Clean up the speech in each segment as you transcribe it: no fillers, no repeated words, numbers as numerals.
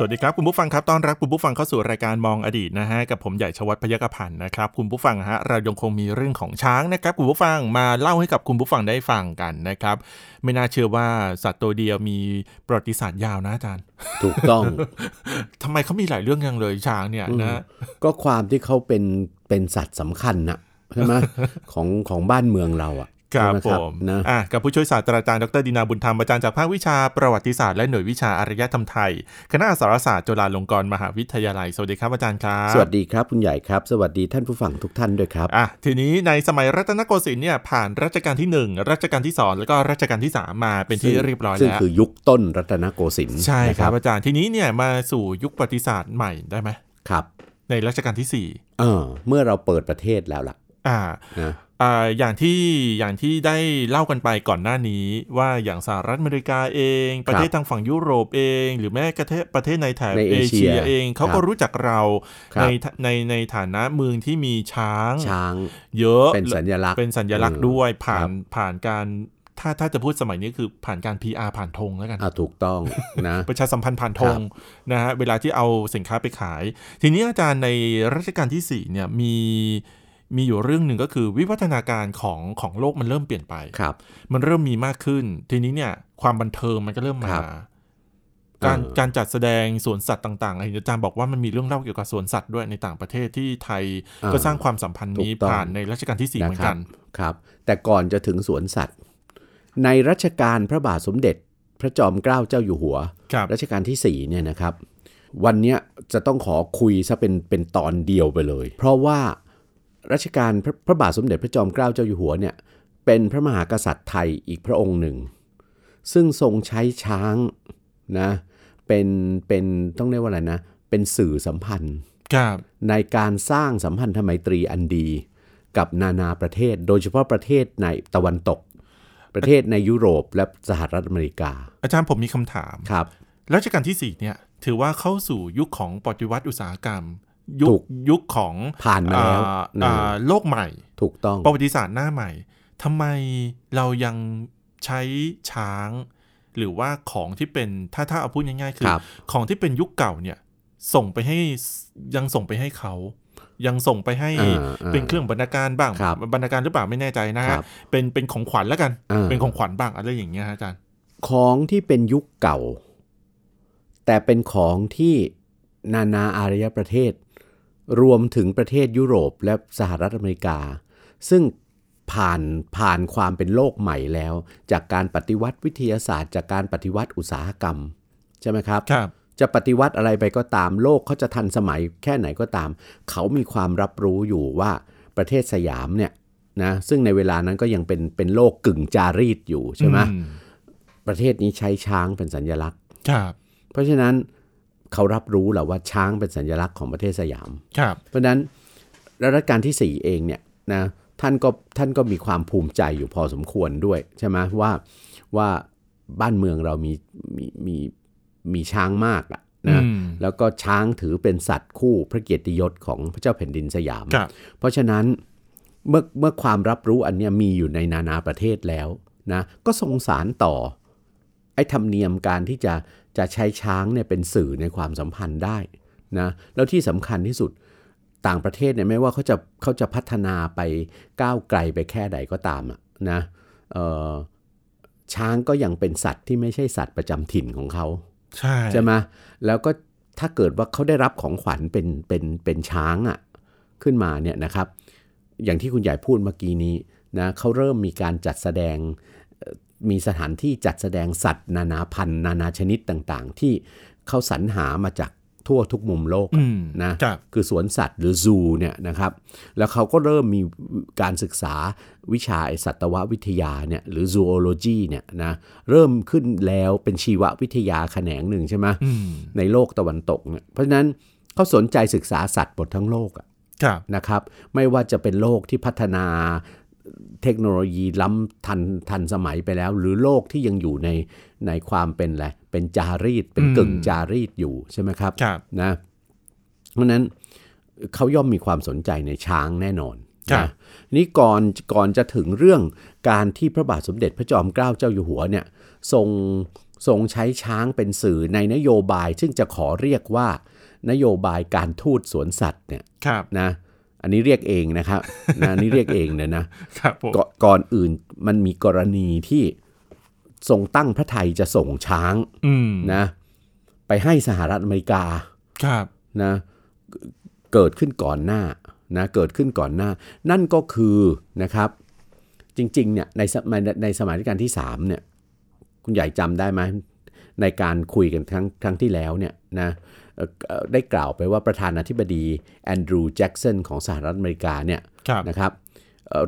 สวัสดีครับคุณผู้ฟังครับต้อนรับคุณผู้ฟังเข้าสู่รายการมองอดีตนะฮะกับผมใหญ่ชวัฒน์พยัคฆพันธ์นะครับคุณผู้ฟังฮะเรายังคงมีเรื่องของช้างนะครับคุณผู้ฟังมาเล่าให้กับคุณผู้ฟังได้ฟังกันนะครับไม่น่าเชื่อว่าสัตว์ตัวเดียวมีประวัติศาสตร์ยาวนะอาจารย์ถูกต้อง ทำไมเขามีหลายเรื่องยังเลยช้างเนี่ยนะก็ความที่เขาเป็นสัตว์สำคัญนะใช่ไหม ของบ้านเมืองเราอะครับผมนะกับผู้ช่วยศาสตราจารย์ดร.ดินาบุญธรรมอาจารย์จากภาควิชาประวัติศาสตร์และหน่วยวิชาอารยธรรมไทยคณะอักษรศาสตร์จุฬาลงกรณ์มหาวิทยาลัยสวัสดีครับอาจารย์ครับสวัสดีครับคุณใหญ่ครับสวัสดีท่านผู้ฟังทุกท่านด้วยครับทีนี้ในสมัยรัตนโกสินทร์เนี่ยผ่านรัชกาลที่1รัชกาลที่2แล้วก็รัชกาลที่3มาเป็นที่เรียบร้อยแล้วซึ่งคือยุคต้นรัตนโกสินทร์ใช่ครับอาจารย์ทีนี้เนี่ยมาสู่ยุคประวัติศาสตร์ใหม่ได้มั้ยครับในรัชกาลที่4เมื่อเราเปิดประเทศแล้วล่ะนะอย่างที่ได้เล่ากันไปก่อนหน้านี้ว่าอย่างสหรัฐอเมริกาเองประเทศทางฝั่งยุโรปเองหรือแม้กระทั่งประเทศในแถบเอเชียเองเขาก็รู้จักเราในฐานะเมืองที่มีช้างเยอะเป็นสัญลักษณ์ด้วยผ่านการถ้าจะพูดสมัยนี้คือผ่านการ PR ผ่านธงแล้วกันถูกต้องนะ ประชาสัมพันธ์ผ่านธงนะฮะเวลาที่เอาสินค้าไปขายทีนี้อาจารย์ในรัชกาลที่4เนี่ยมีอยู่เรื่องหนึ่งก็คือวิวัฒนาการของโลกมันเริ่มเปลี่ยนไปมันเริ่มมีมากขึ้นทีนี้เนี่ยความบันเทิงมันก็เริ่มมาการจัดแสดงสวนสัตว์ต่างๆอาจารย์บอกว่ามันมีเรื่องเล่าเกี่ยวกับสวนสัตว์ด้วยในต่างประเทศที่ไทยก็สร้างความสัมพันธ์นี้ผ่านในรัชกาลที่4เหมือนกันครับแต่ก่อนจะถึงสวนสัตว์ในรัชกาลพระบาทสมเด็จพระจอมเกล้าเจ้าอยู่หัวรัชกาลที่4เนี่ยนะครับวันนี้จะต้องขอคุยซะเป็นตอนเดียวไปเลยเพราะว่ารัชกาลพระบาทสมเด็จพระจอมเกล้าเจ้าอยู่หัวเนี่ยเป็นพระมหากษัตริย์ไทยอีกพระองค์หนึ่งซึ่งทรงใช้ช้างนะเป็นต้องเรียกว่าอะไรนะเป็นสื่อสัมพันธ์ในการสร้างสัมพันธไมตรีอันดีกับนานาประเทศโดยเฉพาะประเทศในตะวันตกประเทศในยุโรปและสหรัฐอเมริกาอาจารย์ผมมีคำถามครับรัชกาลที่4เนี่ยถือว่าเข้าสู่ยุคของปฏิวัติอุตสาหกรรมยุคของผ่านมาแล้วโลกใหม่ถูกต้องประวัติศาสตร์หน้าใหม่ทำไมเรายังใช้ช้างหรือว่าของที่เป็นถ้าเอาพูดง่ายๆคือของที่เป็นยุคเก่าเนี่ยส่งไปให้เขายังส่งไปให้เป็นเครื่องบรรณาการบ้างบรรณาการหรือเปล่าไม่แน่ใจนะฮะเป็นของขวัญแล้วกันเป็นของขวัญบ้างอะไรอย่างเงี้ยอาจารย์ของที่เป็นยุคเก่าแต่เป็นของที่นานาอารยประเทศรวมถึงประเทศยุโรปและสหรัฐอเมริกาซึ่งผ่านความเป็นโลกใหม่แล้วจากการปฏิวัติวิทยาศาสตร์จากการปฏิวัติอุตสาหกรรมใช่ไหมครับจะปฏิวัติอะไรไปก็ตามโลกเขาจะทันสมัยแค่ไหนก็ตามเขามีความรับรู้อยู่ว่าประเทศสยามเนี่ยนะซึ่งในเวลานั้นก็ยังเป็นโลกกึ่งจารีตอยู่ใช่ไหมประเทศนี้ใช้ช้างเป็นสัญลักษณ์เพราะฉะนั้นเขารับรู้แล้วว่าช้างเป็นสัญลักษณ์ของประเทศสยามเพราะนั้นรัชกาลที่4เองเนี่ยนะท่านก็มีความภูมิใจอยู่พอสมควรด้วยใช่ไหมว่าบ้านเมืองเรามีช้างมากอ่ะนะแล้วก็ช้างถือเป็นสัตว์คู่พระเกียรติยศของพระเจ้าแผ่นดินสยามเพราะฉะนั้นเมื่อความรับรู้อันเนี้ยมีอยู่ในนานาประเทศแล้วนะก็ส่งสารต่อไอ้ธรรมเนียมการที่จะใช้ช้างเนี่ยเป็นสื่อในความสัมพันธ์ได้นะแล้วที่สำคัญที่สุดต่างประเทศเนี่ยไม่ว่าเขาจะพัฒนาไปก้าวไกลไปแค่ใดก็ตามอะนะช้างก็ยังเป็นสัตว์ที่ไม่ใช่สัตว์ประจำถิ่นของเขาใช่ไหมแล้วก็ถ้าเกิดว่าเขาได้รับของขวัญเป็นช้างอะขึ้นมาเนี่ยนะครับอย่างที่คุณใหญ่พูดเมื่อกี้นี้นะเขาเริ่มมีการจัดแสดงมีสถานที่จัดแสดงสัตว์นานาพันธุ์นานาชนิดต่างๆที่เขาสรรหามาจากทั่วทุกมุมโลกนะคือสวนสัตว์หรือซูเนี่ยนะครับแล้วเขาก็เริ่มมีการศึกษาวิชาสัตววิทยาเนี่ยหรือ zoology เนี่ยนะเริ่มขึ้นแล้วเป็นชีววิทยาแขนงหนึ่งใช่ไหมในโลกตะวันตกเนี่ยเพราะฉะนั้นเขาสนใจศึกษาสัตว์หมดทั้งโลกนะครับไม่ว่าจะเป็นโลกที่พัฒนา เทคโนโลยีล้ำทันสมัยไปแล้วหรือโลกที่ยังอยู่ในความเป็นอะไรเป็นจารีตเป็นกึ่งจารีตอยู่ใช่ไหมครับนะเพราะนั้นเขาย่อมมีความสนใจในช้างแน่นอนนะนี่ก่อนจะถึงเรื่องการที่พระบาทสมเด็จพระจอมเกล้าเจ้าอยู่หัวเนี่ยทรงใช้ช้างเป็นสื่อในนโยบายซึ่งจะขอเรียกว่านโยบายการทูตสวนสัตว์เนี่ยนะอันนี้เรียกเองนะครับนะนี่เรียกเองเลยนะก่อนอื่นมันมีกรณีที่ทรงตั้งพระทัยจะส่งช้างนะไปให้สหรัฐอเมริกานะเกิดขึ้นก่อนหน้านั่นก็คือนะครับจริงๆเนี่ยในสมัยรัชกาลที่3เนี่ยคุณใหญ่จำได้ไหมในการคุยกันครั้งที่แล้วเนี่ยนะได้กล่าวไปว่าประธานาธิบดีแอนดรูว์แจ็กสันของสหรัฐอเมริกาเนี่ยนะครับ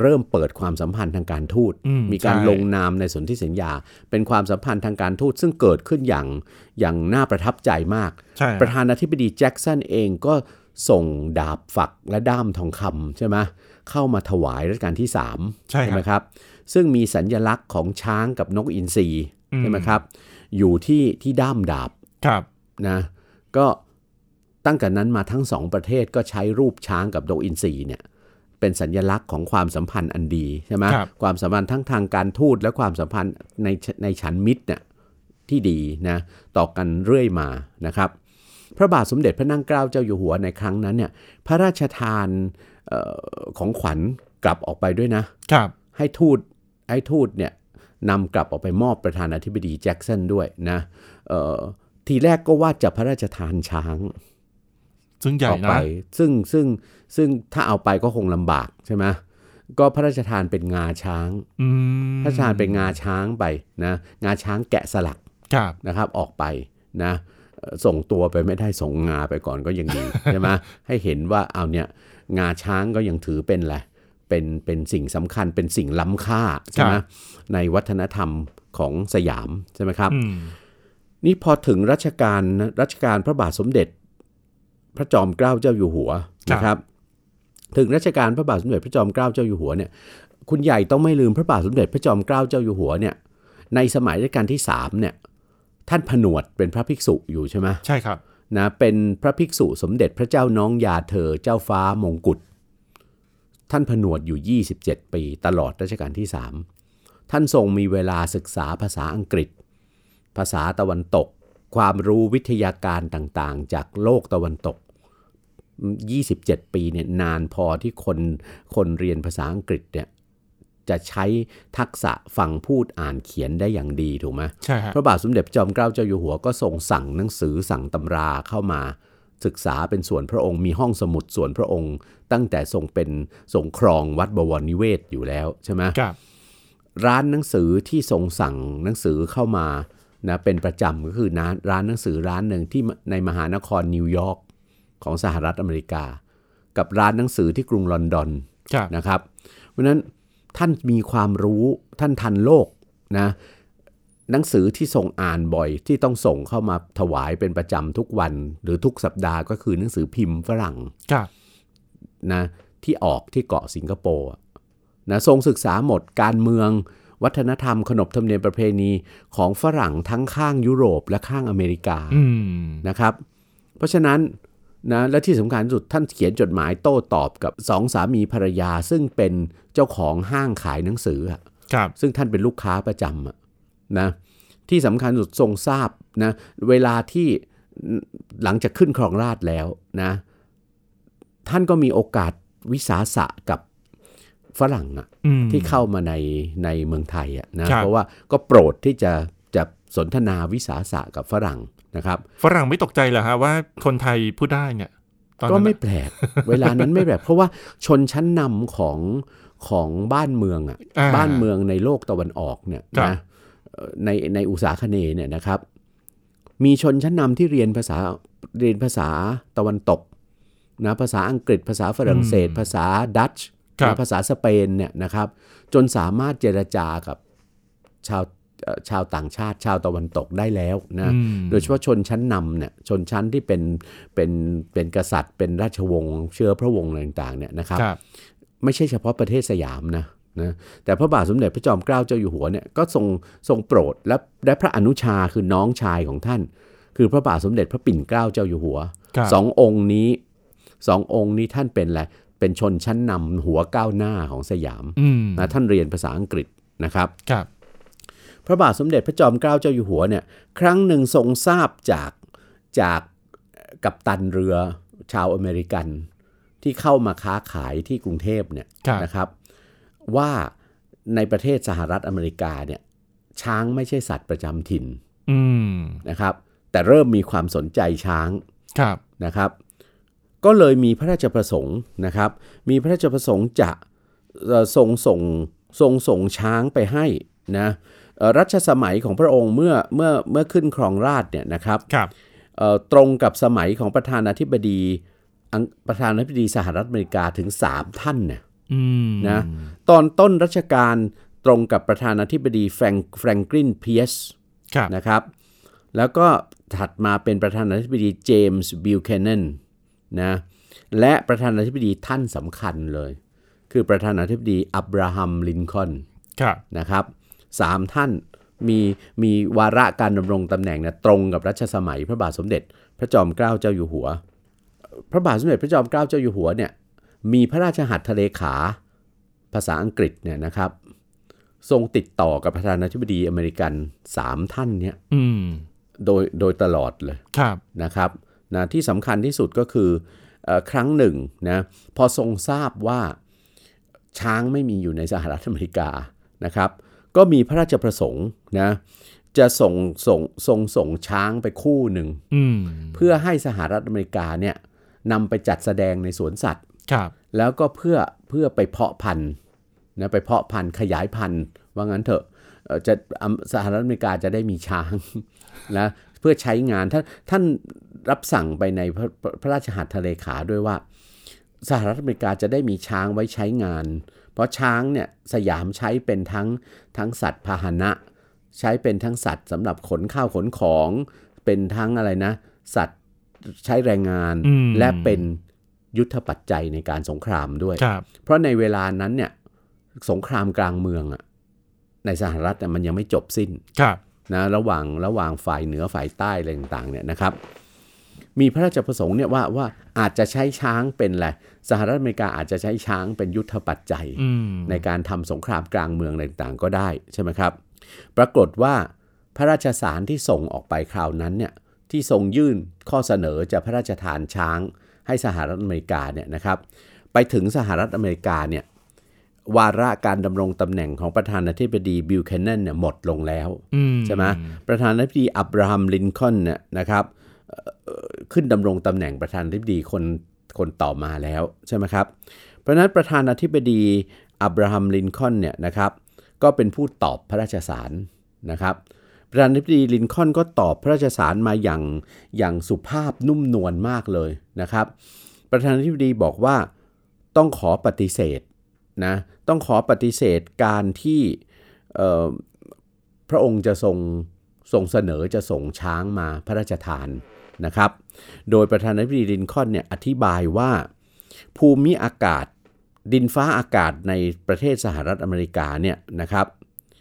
เริ่มเปิดความสัมพันธ์ทางการทูตมีการลงนามในสนธิสัญญาเป็นความสัมพันธ์ทางการทูตซึ่งเกิดขึ้นอย่างน่าประทับใจมากประธานาธิบดีแจ็กสันเองก็ส่งดาบฝักและด้ามทองคำใช่ไหมเข้ามาถวายรัชกาลที่3ใช่ไหมครับซึ่งมีสัญลักษณ์ของช้างกับนกอินทรีใช่ไหมครับอยู่ที่ด้ามดาบนะก็ตั้งแต่นั้นมาทั้งสองประเทศก็ใช้รูปช้างกับนกอินทรีเนี่ยเป็นสัญลักษณ์ของความสัมพันธ์อันดีใช่ไหมความสัมพันธ์ทั้งทางการทูตและความสัมพันธ์ในชั้นมิตรเนี่ยที่ดีนะต่อกันเรื่อยมานะครับพระบาทสมเด็จพระนั่งเกล้าเจ้าอยู่หัวในครั้งนั้นเนี่ยพระราชทานของขวัญกลับออกไปด้วยนะให้ทูตเนี่ยนำกลับออกไปมอบประธานาธิบดีแจ็กสันด้วยนะทีแรกก็ว่าจะพระราชทานช้างซึ่งใหญ่นะซึ่งถ้าเอาไปก็คงลำบากใช่ไหมก็พระราชทานเป็นงาช้างพระราชทานเป็นงาช้างไปนะงาช้างแกะสลักนะครับออกไปนะส่งตัวไปไม่ได้ส่งงาไปก่อนก็ยังดี ใช่ไหมให้เห็นว่าเอาเนี่ยงาช้างก็ยังถือเป็นอะไรเป็นสิ่งสำคัญเป็นสิ่งล้ำค่าใช่ไหมในวัฒนธรรมของสยามใช่ไหมครับนี่พอถึงรัชกาลพระบาทสมเด็จพระจอมเกล้าเจ้าอยู่หัวนะครับถึงรัชกาลพระบาทสมเด็จพระจอมเกล้าเจ้าอยู่หัวเนี่ยคุณใหญ่ต้องไม่ลืมพระบาทสมเด็จพระจอมเกล้าเจ้าอยู่หัวเนี่ยในสมัยรัชกาลที่3เนี่ยท่านผนวดเป็นพระภิกษุอยู่ใช่ไหมใช่ครับนะเป็นพระภิกษุสมเด็จพระเจ้าน้องยาเธอเจ้าฟ้ามงกุฎท่านผนวดอยู่27ปีตลอดรัชกาลที่3ท่านทรงมีเวลาศึกษาภาษาอังกฤษภาษาตะวันตกความรู้วิทยาการต่างๆจากโลกตะวันตก27ปีเนี่ยนานพอที่คนเรียนภาษาอังกฤษเนี่ยจะใช้ทักษะฟังพูดอ่านเขียนได้อย่างดีถูกไหมใช่ครับพระบาทสมเด็จจอมเกล้าเจ้าอยู่หัวก็ทรงสั่งหนังสือสั่งตำราเข้ามาศึกษาเป็นส่วนพระองค์มีห้องสมุดส่วนพระองค์ตั้งแต่ทรงครองวัดบวรนิเวศอยู่แล้วใช่ไหมครับร้านหนังสือที่ทรงสั่งหนังสือเข้ามานะเป็นประจำก็คือร้านหนังสือร้านหนึ่งที่ในมหานครนิวยอร์กของสหรัฐอเมริกากับร้านหนังสือที่กรุงลอนดอนนะครับเพราะฉะนั้นท่านมีความรู้ท่านทันโลกนะหนังสือที่ส่งอ่านบ่อยที่ต้องส่งเข้ามาถวายเป็นประจำทุกวันหรือทุกสัปดาห์ก็คือหนังสือพิมพ์ฝรั่งนะที่ออกที่เกาะสิงคโปร์นะทรงศึกษาหมดการเมืองวัฒนธรรมขนบธรรมเนียมประเพณีของฝรั่งทั้งข้างยุโรปและข้างอเมริกานะครับเพราะฉะนั้นนะและที่สำคัญสุดท่านเขียนจดหมายโต้ตอบกับสองสามีภรรยาซึ่งเป็นเจ้าของห้างขายหนังสือซึ่งท่านเป็นลูกค้าประจำนะที่สำคัญสุดทรงทราบนะเวลาที่หลังจากขึ้นครองราชย์แล้วนะท่านก็มีโอกาสวิสาสะกับฝรั่งอ่ะที่เข้ามาในเมืองไทยอ่ะนะเพราะว่าก็โปรดที่จะสนทนาวิสาสะกับฝรั่งนะครับฝรั่งไม่ตกใจเหรอฮะว่าคนไทยพูดได้เนี่ยก็ไม่แปลก เวลานั้นไม่แปลกเพราะว่าชนชั้นนำของบ้านเมืองอ่ะบ้านเมืองในโลกตะวันออกเนี่ยนะในอุษาคเนย์เนี่ยนะครับมีชนชั้นนำที่เรียนภาษาตะวันตกนะภาษาอังกฤษภาษาฝรั่งเศสภาษาดัตช์ภาษาสเปนเนี่ยนะครับจนสามารถเจรจากับชาวต่างชาติชาวตะวันตกได้แล้วนะโดยเฉพาะชนชั้นนำเนี่ยชนชั้นที่เป็นกษัตริย์เป็นราชวงศ์เชื้อพระวงศ์อะไรต่างๆเนี่ยนะครับไม่ใช่เฉพาะประเทศสยามนะ นะแต่พระบาทสมเด็จพระจอมเกล้าเจ้าอยู่หัวเนี่ยก็ทรงโปรดและพระอนุชาคือน้องชายของท่านคือพระบาทสมเด็จพระปิ่นเกล้าเจ้าอยู่หัว2 องค์นี้ท่านเป็นอะไรเป็นชนชั้นนำหัวก้าวหน้าของสยามนะท่านเรียนภาษาอังกฤษนะครับพระบาทสมเด็จพระจอมเกล้าเจ้าอยู่หัวเนี่ยครั้งหนึ่งทรงทราบจากกัปตันเรือชาวอเมริกันที่เข้ามาค้าขายที่กรุงเทพเนี่ยนะครับว่าในประเทศสหรัฐอเมริกาเนี่ยช้างไม่ใช่สัตว์ประจำถิ่นนะครับแต่เริ่มมีความสนใจช้างนะครับก็เลยมีพระราชประสงค์นะครับมีพระราชประสงค์จะส่งช้างไปให้นะรัชสมัยของพระองค์เมื่อขึ้นครองราชย์เนี่ยนะครับตรงกับสมัยของประธานาธิบดีสหรัฐอเมริกาถึง3ท่านเนี่ยนะตอนต้นรัชกาลตรงกับประธานาธิบดีแฟรงคลินเพียร์สนะครับแล้วก็ถัดมาเป็นประธานาธิบดีเจมส์บิลแคนนอนนะและประธานาธิบดีท่านสำคัญเลยคือประธานาธิบดีอับราฮัมลินคอล์นนะครับ3ท่านมีวาระการดำรงตำแหน่งนะตรงกับรัชสมัยพระบาทสมเด็จพระจอมเกล้าเจ้าอยู่หัวพระบาทสมเด็จพระจอมเกล้าเจ้าอยู่หัวเนี่ยมีพระราชหัตถเลขาภาษาอังกฤษเนี่ยนะครับทรงติดต่อกับประธานาธิบดีอเมริกัน3ท่านเนี่ยโดยตลอดเลยนะครับนะที่สำคัญที่สุดก็คือครั้งหนึ่งนะพอทรงทราบว่าช้างไม่มีอยู่ในสหรัฐอเมริกานะครับก็มีพระราชประสงค์นะจะส่งช้างไปคู่หนึ่งเพื่อให้สหรัฐอเมริกาเนี่ยนำไปจัดแสดงในสวนสัตว์แล้วก็เพื่อไปเพาะพันธุ์นะไปเพาะพันธุ์ขยายพันธุ์ว่างั้นเถอะจะสหรัฐอเมริกาจะได้มีช้างนะเพื่อใช้งานท่านรับสั่งไปในพระราชหัตถเลขาด้วยว่าสหรัฐอเมริกาจะได้มีช้างไว้ใช้งานเพราะช้างเนี่ยสยามใช้เป็นทั้งสัตว์พาหนะใช้เป็นทั้งสัตว์สำหรับขนข้าวขนของเป็นทั้งอะไรนะสัตว์ใช้แรงงานและเป็นยุทธปัจจัยในการสงครามด้วยเพราะในเวลานั้นเนี่ยสงครามกลางเมืองอะในสหรัฐมันยังไม่จบสิ้นนะระหว่างฝ่ายเหนือฝ่ายใต้อะไรต่างๆเนี่ยนะครับมีพระราชประสงค์เนี่ยว่าอาจจะใช้ช้างเป็นแหละสหรัฐอเมริกาอาจจะใช้ช้างเป็นยุทธปัจจัยในการทำสงครามกลางเมืองอะไรต่างๆก็ได้ใช่ไหมครับปรากฏว่าพระราชสารที่ส่งออกไปคราวนั้นเนี่ยที่ทรงยื่นข้อเสนอจะพระราชทานช้างให้สหรัฐอเมริกาเนี่ยนะครับไปถึงสหรัฐอเมริกาเนี่ยวาระการดำรงตำแหน่งของประธานาธิบดีบิลแคนนอนเนี่ยหมดลงแล้วใช่ไหมประธานาธิบดีอับราฮัมลินคอล์นเนี่ยนะครับขึ้นดำรงตำแหน่งประธานาธิบดีคนต่อมาแล้วใช่ไหมครับเพราะนั้นประธานาธิบดีอับราฮัมลินคอล์นเนี่ยนะครับก็เป็นผู้ตอบพระราชสารนะครับประธานาธิบดีลินคอล์นก็ตอบพระราชสารมาอย่างสุภาพนุ่มนวลมากเลยนะครับประธานาธิบดีบอกว่าต้องขอปฏิเสธนะต้องขอปฏิเสธการที่พระองค์จะทรงเสนอจะส่งช้างมาพระราชทานนะครับโดยประธานาธิบดีลินคอล์นเนี่ยอธิบายว่าภูมิอากาศดินฟ้าอากาศในประเทศสหรัฐอเมริกาเนี่ยนะครับ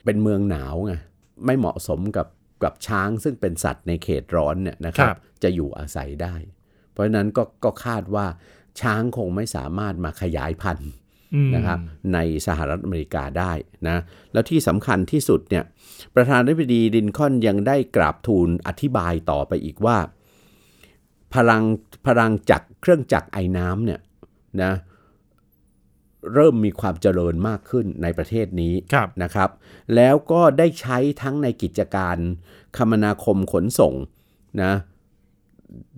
เป็นเมืองหนาวไงไม่เหมาะสมกับช้างซึ่งเป็นสัตว์ในเขตร้อนเนี่ยนะครับจะอยู่อาศัยได้เพราะฉะนั้นก็คาดว่าช้างคงไม่สามารถมาขยายพันธุ์นะครับในสหรัฐอเมริกาได้นะแล้วที่สำคัญที่สุดเนี่ยประธานาธิบดีลินคอล์นยังได้กราบทูลอธิบายต่อไปอีกว่าพลังจักรเครื่องจักรไอ้น้ำเนี่ยนะเริ่มมีความเจริญมากขึ้นในประเทศนี้นะครับแล้วก็ได้ใช้ทั้งในกิจการคมนาคมขนส่งนะ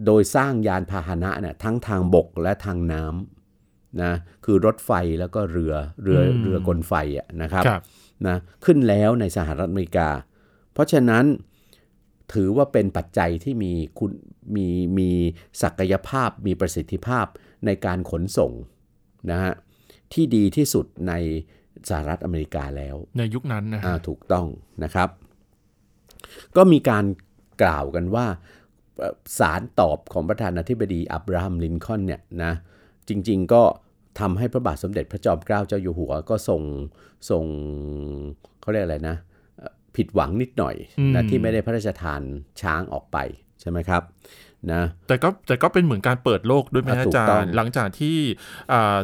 โดยสร้างยานพาหนะเนี่ยทั้งทางบกและทางน้ำนะคือรถไฟแล้วก็เรือกลไฟอ่ะนะครับนะขึ้นแล้วในสหรัฐอเมริกาเพราะฉะนั้นถือว่าเป็นปัจจัยที่มีศักยภาพมีประสิทธิภาพในการขนส่งนะฮะที่ดีที่สุดในสหรัฐอเมริกาแล้วในยุคนั้นนะถูกต้องนะครับก็มีการกล่าวกันว่าสารตอบของประธานาธิบดีอับราฮัมลินคอล์นเนี่ยนะจริงๆก็ ทำให้พระบาทสมเด็จพระจอมเกล้าเจ้าอยู่หัวก็ทรงเขาเรียกอะไรนะผิดหวังนิดหน่อยนะที่ไม่ได้พระราชทานช้างออกไปใช่ไหมครับนะแต่ก็เป็นเหมือนการเปิดโลกด้วยไหมอาจารย์หลังจากที่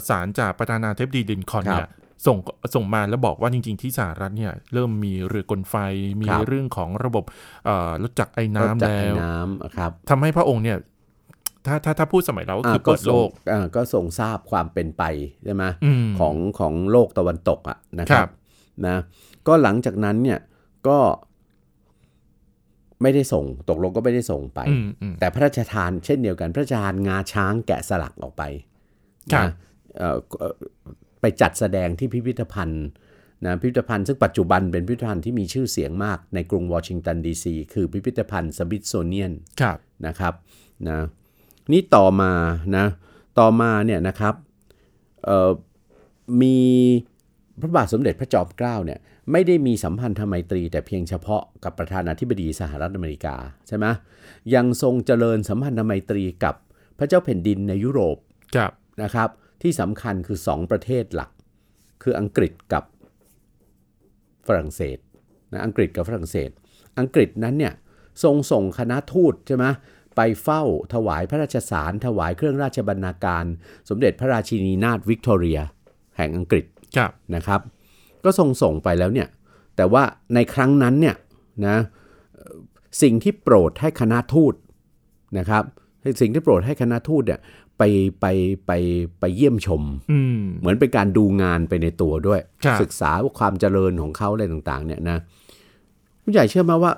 ศาลจากประธานาธิบดีลินคอล์นเนี่ยส่งมาแล้วบอกว่าจริงๆที่สหรัฐเนี่ยเริ่มมีเรือกลไฟมีเรื่องของระบบรถจักรไอ้น้ำแล้วทำให้พระองค์เนี่ยถ้าพูดสมัยเราคือเปิดโลกก็ทรงทราบความเป็นไปใช่ไหมของโลกตะวันตกอ่ะนะครับนะก็หลังจากนั้นเนี่ยก็ไม่ได้ส่งตกลงก็ไม่ได้ส่งไปแต่พระราชทานเช่นเดียวกันพระราชทานงาช้างแกะสลักออกไปนะไปจัดแสดงที่พิพิธภัณฑ์นะพิพิธภัณฑ์ซึ่งปัจจุบันเป็นพิพิธภัณฑ์ที่มีชื่อเสียงมากในกรุงวอชิงตันดีซีคือพิพิธภัณฑ์สมิธโซเนียนนะครับนะนี่ต่อมาเนี่ยนะครับมีพระบาทสมเด็จพระจอมเกล้าเนี่ยไม่ได้มีสัมพันธไมตรีแต่เพียงเฉพาะกับประธานาธิบดีสหรัฐอเมริกาใช่ไหมยังทรงเจริญสัมพันธไมตรีกับพระเจ้าแผ่นดินในยุโรปนะครับที่สำคัญคือ2ประเทศหลักคืออังกฤษกับฝรั่งเศสนะอังกฤษกับฝรั่งเศสอังกฤษนั้นเนี่ยทรงส่งคณะทูตใช่ไหมไปเฝ้าถวายพระราชสารถวายเครื่องราชบรรณาการสมเด็จพระราชินีนาถวิกตอเรียแห่งอังกฤษนะครับก็ส่งไปแล้วเนี่ยแต่ว่าในครั้งนั้นเนี่ยนะสิ่งที่โปรดให้คณะทูตนะครับสิ่งที่โปรดให้คณะทูตเนี่ยไปเยี่ยมชมเหมือนเป็นการดูงานไปในตัวด้วยศึกษาความเจริญของเขาอะไรต่างๆเนี่ยนะผู้ใหญ่เชื่อไหมว่า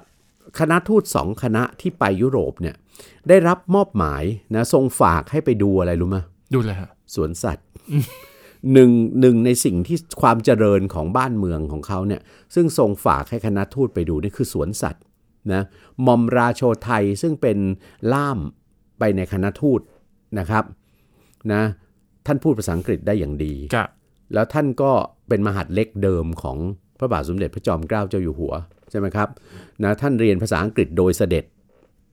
คณะทูต2คณะที่ไปยุโรปเนี่ยได้รับมอบหมายนะทรงฝากให้ไปดูอะไรรู้ไหมดูอะไรฮะสวนสัตว์ หนึ่งในสิ่งที่ความเจริญของบ้านเมืองของเขาเนี่ยซึ่งทรงฝากให้คณะทูตไปดูนี่คือสวนสัตว์นะหม่อมราโชไทยซึ่งเป็นล่ามไปในคณะทูตนะครับนะท่านพูดภาษาอังกฤษได้อย่างดีแล้วท่านก็เป็นมหาดเล็กเดิมของพระบาทสมเด็จพระจอมเกล้าเจ้าอยู่หัวใช่ไหมครับนะท่านเรียนภาษาอังกฤษโดยเสด็จ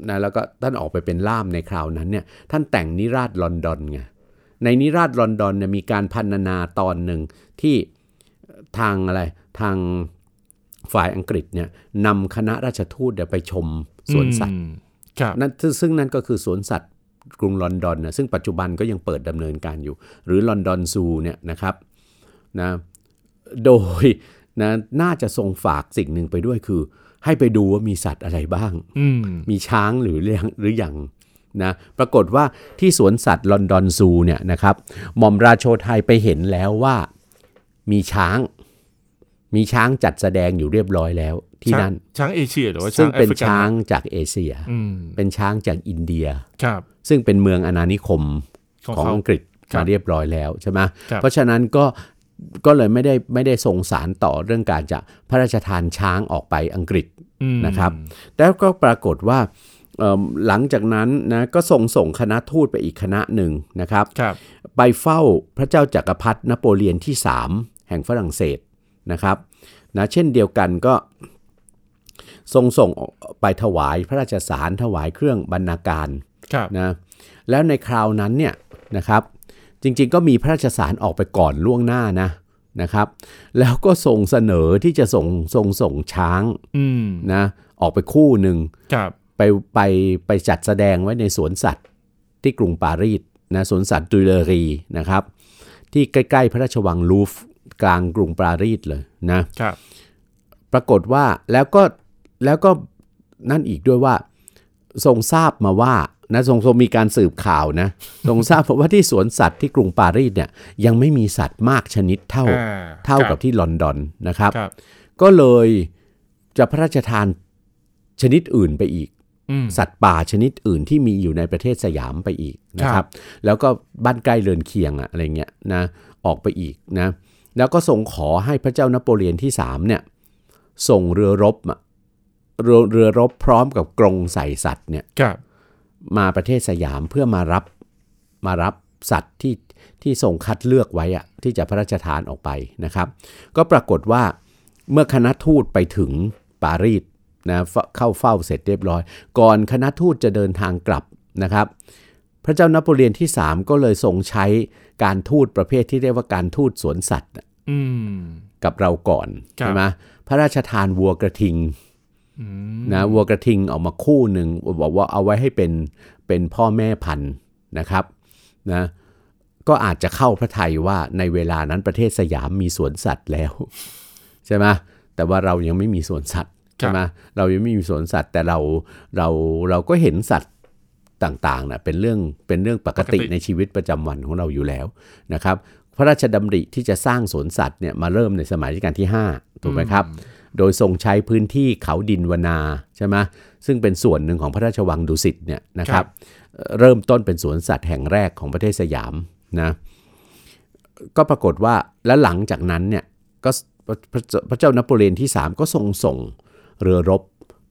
นะแล้วก็ท่านออกไปเป็นล่ามในคราวนั้นเนี่ยท่านแต่งนิราศลอนดอนไงในนิราศลอนดอนเนี่ยมีการพรรณนาตอนหนึ่งที่ทางฝ่ายอังกฤษเนี่ยนำคณะราชทูตไปชมสวนสัตว์นั่นซึ่งนั่นก็คือสวนสัตว์กรุงลอนดอนนะซึ่งปัจจุบันก็ยังเปิดดำเนินการอยู่หรือลอนดอนซูเนี่ยนะครับนะโดยนะน่าจะทรงฝากสิ่งหนึ่งไปด้วยคือให้ไปดูว่ามีสัตว์อะไรบ้าง มีช้างหรือยังนะปรากฏว่าที่สวนสัตว์ลอนดอนซูเนี่ยนะครับหม่อมราโชไทยไปเห็นแล้วว่ามีช้างจัดแสดงอยู่เรียบร้อยแล้วที่นั่นช้างเอเชียหรือว่าช้างซึ่งเป็นช้างจากเอเชียเป็นช้างจากอินเดียซึ่งเป็นเมืองอาณานิคมของอังกฤษมาเรียบร้อยแล้วใช่ไหมเพราะฉะนั้นก็เลยไม่ได้ส่งสารต่อเรื่องการจะพระราชทานช้างออกไปอังกฤษนะครับแล้วก็ปรากฏว่าหลังจากนั้นนะก็ส่งคณะทูตไปอีกคณะหนึ่งนะครับไปเฝ้าพระเจ้าจักรพรรดินโปเลียนที่3แห่งฝรั่งเศสนะครับนะเช่นเดียวกันก็ส่งไปถวายพระราชสารถวายเครื่องบรรณาการนะแล้วในคราวนั้นเนี่ยนะครับจริงๆก็มีพระราชสารออกไปก่อนล่วงหน้านะครับแล้วก็ส่งเสนอที่จะส่งช้างนะออกไปคู่หนึ่งไปจัดแสดงไว้ในสวนสัตว์ที่กรุงปารีสนะสวนสัตว์ดูเลรีนะครับที่ใกล้ๆพระราชวังลูฟกลางกรุงปารีสเลยนะปรากฏว่าแล้วก็นั่นอีกด้วยว่าทรงทราบมาว่านะทรงมีการสืบข่าวนะทรงทราบว่าที่สวนสัตว์ที่กรุงปารีสเนี่ยยังไม่มีสัตว์มากชนิดเท่ากับที่ลอนดอนนะครับก็เลยจะพระราชทานชนิดอื่นไปอีกสัตว์ป่าชนิดอื่นที่มีอยู่ในประเทศสยามไปอีกนะครับแล้วก็บ้านใกล้เรือนเคียงอะไรเงี้ยนะออกไปอีกนะแล้วก็ทรงขอให้พระเจ้านโปเลียนที่3เนี่ยส่งเรือรบพร้อมกับกรงใส่สัตว์เนี่ยมาประเทศสยามเพื่อมารับสัตว์ที่ทรงคัดเลือกไว้อะที่จะพระราชทานออกไปนะครับก็ปรากฏว่าเมื่อคณะทูตไปถึงปารีสนะเข้าเฝ้าเสร็จเรียบร้อยก่อนคณะทูตจะเดินทางกลับนะครับพ พระเจ้านโปเลียนที่3ก็เลยทรงใช้การทูตประเภทที่เรียกว่าการทูตสวนสัตว์กับเราก่อนใช่ไหมพระราชทานวัวกระทิงนะวัวกระทิงออกมาคู่หนึ่งบอกว่าเอาไว้ให้เป็นพ่อแม่พันธุ์นะครับนะก็อาจจะเข้าพระทัยว่าในเวลานั้นประเทศสยามมีสวนสัตว์แล้วใช่ไหมแต่ว่าเรายังไม่มีสวนสัตว์ใช่ไหมเรายังไม่มีสวนสัตว์แต่เราก็เห็นสัตว์ต่างๆนะเป็นเรื่องปกติในชีวิตประจำวันของเราอยู่แล้วนะครับพระราชดำริที่จะสร้างสวนสัตว์เนี่ยมาเริ่มในสมัยรัชกาลที่5ถูกไหมครับโดยทรงใช้พื้นที่เขาดินวนาใช่ไหมซึ่งเป็นส่วนหนึ่งของพระราชวังดุสิตเนี่ยนะครับเริ่มต้นเป็นสวนสัตว์แห่งแรกของประเทศสยามนะก็ปรากฏว่าและหลังจากนั้นเนี่ยก็พระเจ้านโปเลียนที่3ก็ทรงส่งเรือรบ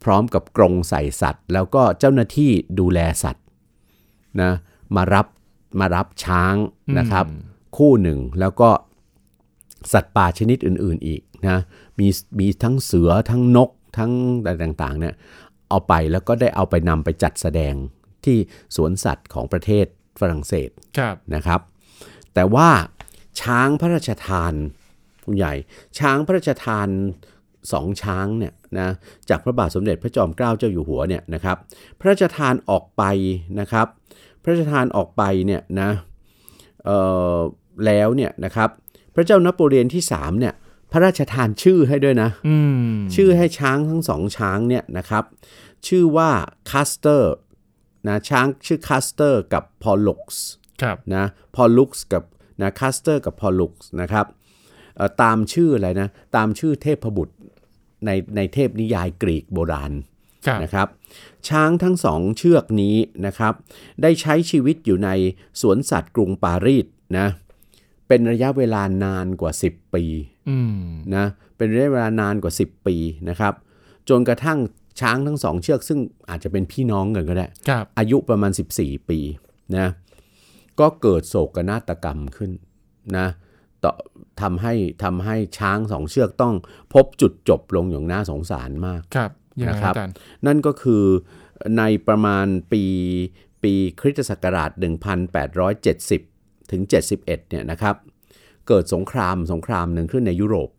พร้อมกับกรงใส่สัตว์แล้วก็เจ้าหน้าที่ดูแลสัตว์นะมารับช้างนะครับคู่หนึ่งแล้วก็สัตว์ป่าชนิดอื่นๆอีกนะมีทั้งเสือทั้งนกทั้งอะไรต่างๆเนี่ยเอาไปแล้วก็ได้เอาไปนำไปจัดแสดงที่สวนสัตว์ของประเทศฝรั่งเศสนะครับแต่ว่าช้างพระราชทานผู้ใหญ่ช้างพระราชทาน2ช้างเนี่ยนะจากพระบาทสมเด็จพระจอมเกล้าเจ้าอยู่หัวเนี่ยนะครับพระราชทานออกไปนะครับพระราชทานออกไปเนี่ยนะแล้วเนี่ยนะครับพระเจ้านโปเลียนที่3เนี่ยพระราชทานชื่อให้ด้วยนะชื่อให้ช้างทั้ง2ช้างเนี่ยนะครับชื่อว่าคัสเตอร์นะช้างชื่อคัสเตอร์กับพอลลุกส์นะพอลลุกส์กับนะคัสเตอร์กับพอลลุกส์นะครับตามชื่ออะไรนะตามชื่อเทพบุตรในเทพนิยายกรีกโบราณนะครับช้างทั้ง2เชือกนี้นะครับได้ใช้ชีวิตอยู่ในสวนสัตว์กรุงปารีสนะเป็นระยะเวลานานกว่า10ปีนะเป็นระยะเวลานานกว่า10ปีนะครับจนกระทั่งช้างทั้ง2เชือกซึ่งอาจจะเป็นพี่น้องกันก็ได้อายุประมาณ14ปีนะก็เกิดโศกนาฏกรรมขึ้นนะทำให้ช้าง2เชือกต้องพบจุดจบลงอย่างน่าสงสารมากนะครับนั่นก็คือในประมาณปีคริสตศักราช 1870 ถึง 71เนี่ยนะครับเกิดสงครามหนึ่งขึ้นในยุโรป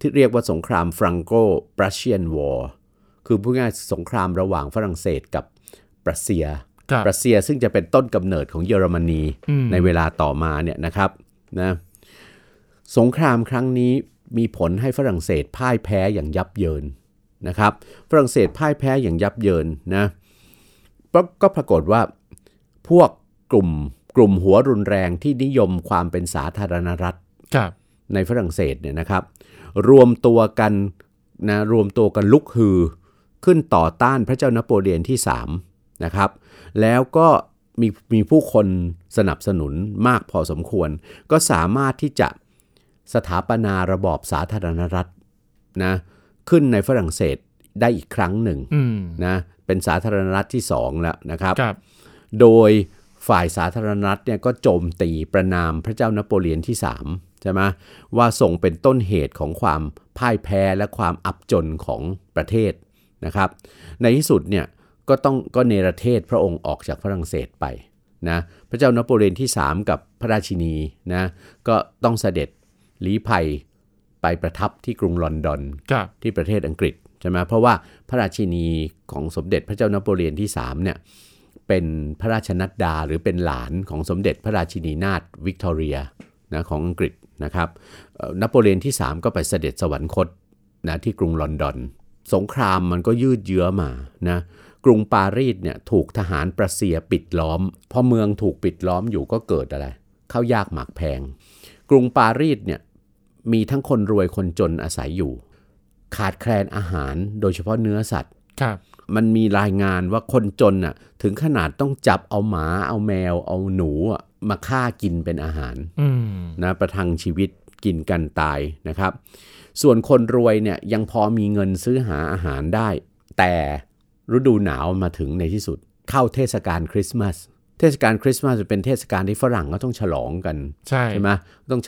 ที่เรียกว่าสงคราม Franco-Prussian War คือพูดง่ายสงครามระหว่างฝรั่งเศสกับปรัสเซียซึ่งจะเป็นต้นกำเนิดของเยอรมนีในเวลาต่อมาเนี่ยนะครับนะสงครามครั้งนี้มีผลให้ฝรั่งเศสพ่ายแพ้อย่างยับเยินนะครับฝรั่งเศสพ่ายแพ้อย่างยับเยินนะก็ปรากฏว่าพวกกลุ่มหัวรุนแรงที่นิยมความเป็นสาธารณรัฐในฝรั่งเศสเนี่ยนะครับรวมตัวกันลุกฮือขึ้นต่อต้านพระเจ้านโปเลียนที่3นะครับแล้วก็มีผู้คนสนับสนุนมากพอสมควรก็สามารถที่จะสถาปนาระบอบสาธารณรัฐนะขึ้นในฝรั่งเศสได้อีกครั้งหนึ่งนะเป็นสาธารณรัฐที่2แล้วนะครับโดยฝ่ายสาธารณรัฐเนี่ยก็โจมตีประนามพระเจ้านโปเลียนที่3ใช่ไหมว่าส่งเป็นต้นเหตุของความพ่ายแพ้และความอับจนของประเทศนะครับในที่สุดเนี่ยก็เนรเทศพระองค์ออกจากฝรั่งเศสไปนะพระเจ้านโปเลียนที่3กับพระราชินีนะก็ต้องเสด็จลี้ภัยไปประทับที่กรุงลอนดอนที่ประเทศอังกฤษใช่ไหมเพราะว่าพระราชินีของสมเด็จพระเจ้านโปเลียนที่3เนี่ยเป็นพระราชนัดดาหรือเป็นหลานของสมเด็จพระราชินีนาถวิกตอเรียนะของอังกฤษนะครับนโปเลียนที่3ก็ไปเสด็จสวรรคตนะที่กรุงลอนดอนสงครามมันก็ยืดเยื้อมานะกรุงปารีสเนี่ยถูกทหารปรัสเซียปิดล้อมพอเมืองถูกปิดล้อมอยู่ก็เกิดอะไรข้าวยากหมากแพงกรุงปารีสเนี่ยมีทั้งคนรวยคนจนอาศัยอยู่ขาดแคลนอาหารโดยเฉพาะเนื้อสัตว์มันมีรายงานว่าคนจนน่ะถึงขนาดต้องจับเอาหมาเอาแมวเอาหนูมาฆ่ากินเป็นอาหารนะประทังชีวิตกินกันตายนะครับส่วนคนรวยเนี่ยยังพอมีเงินซื้อหาอาหารได้แต่ฤดูหนาวมาถึงในที่สุดเข้าเทศกาลคริสต์มาสจะเป็นเทศกาลที่ฝรั่งก็ต้องฉลองกันใช่ไหมต้อง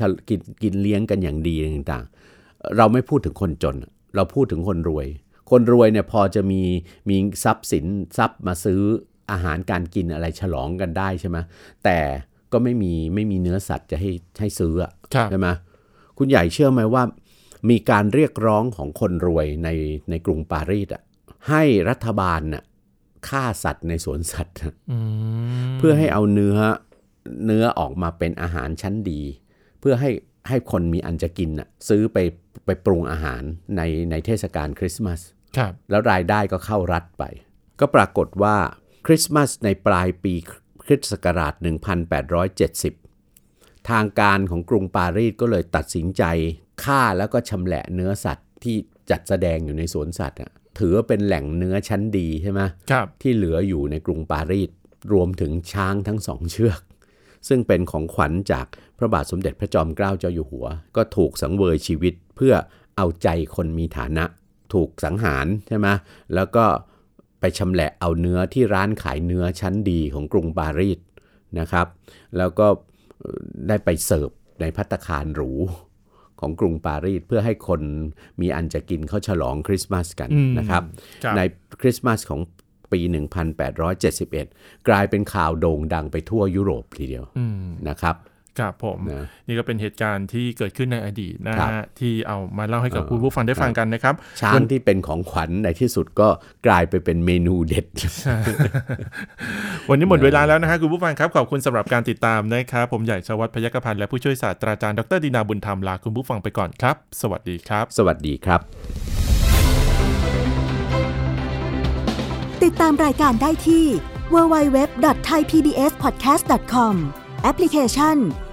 กินเลี้ยงกันอย่างดีต่างๆเราไม่พูดถึงคนจนเราพูดถึงคนรวยเนี่ยพอจะมีทรัพย์สินทรัพย์มาซื้อ อาหารการกินอะไรฉลองกันได้ใช่ไหมแต่ก็ไม่มีเนื้อสัตว์จะให้ซื้อใช่ไหมคุณใหญ่เชื่อไหมว่ามีการเรียกร้องของคนรวยในกรุงปารีสอ่ะให้รัฐบาลน่ะฆ่าสัตว์ในสวนสัตว์เพื่อให้เอาเนื้อออกมาเป็นอาหารชั้นดีเพื่อให้คนมีอันจะกินน่ะซื้อไปปรุงอาหารในเทศกาลคริสต์มาสแล้วรายได้ก็เข้ารัฐไปก็ปรากฏว่าคริสต์มาสในปลายปีคริสต์ศักราช1870ทางการของกรุงปารีสก็เลยตัดสินใจฆ่าแล้วก็ชำแหละเนื้อสัตว์ที่จัดแสดงอยู่ในสวนสัตว์น่ะถือเป็นแหล่งเนื้อชั้นดีใช่ไหมที่เหลืออยู่ในกรุงปารีสรวมถึงช้างทั้งสองเชือกซึ่งเป็นของขวัญจากพระบาทสมเด็จพระจอมเกล้าเจ้าอยู่หัวก็ถูกสังเวยชีวิตเพื่อเอาใจคนมีฐานะถูกสังหารใช่ไหมแล้วก็ไปชำแหละเอาเนื้อที่ร้านขายเนื้อชั้นดีของกรุงปารีสนะครับแล้วก็ได้ไปเสิร์ฟในภัตตาคารหรูของกรุงปารีสเพื่อให้คนมีอันจะกินเขาฉลองคริสต์มาสกันนะครับในคริสต์มาสของปี 1871 กลายเป็นข่าวโด่งดังไปทั่วยุโรปทีเดียวนะครับครับผมนี่ก็เป็นเหตุการณ์ที่เกิดขึ้นในอดีตนะฮะที่เอามาเล่าให้กับคุณผู้ฟังได้ฟังกันนะครับช้างที่เป็นของขวัญในที่สุดก็กลายไปเป็นเมนูเด็ด วันนี้หมดเวลาแล้วนะฮะคุณผู้ฟังครับขอบคุณสำหรับการติดตามนะครับผมใหญ่ชวัฒน์พยัคฆพันธ์และผู้ช่วยศาสตราจารย์ดรดินาบุญธรรมลาคุณผู้ฟังไปก่อนครับสวัสดีครับสวัสดีครับติดตามรายการได้ที่ www.thaipbspodcast.com แอปพลิเคชัน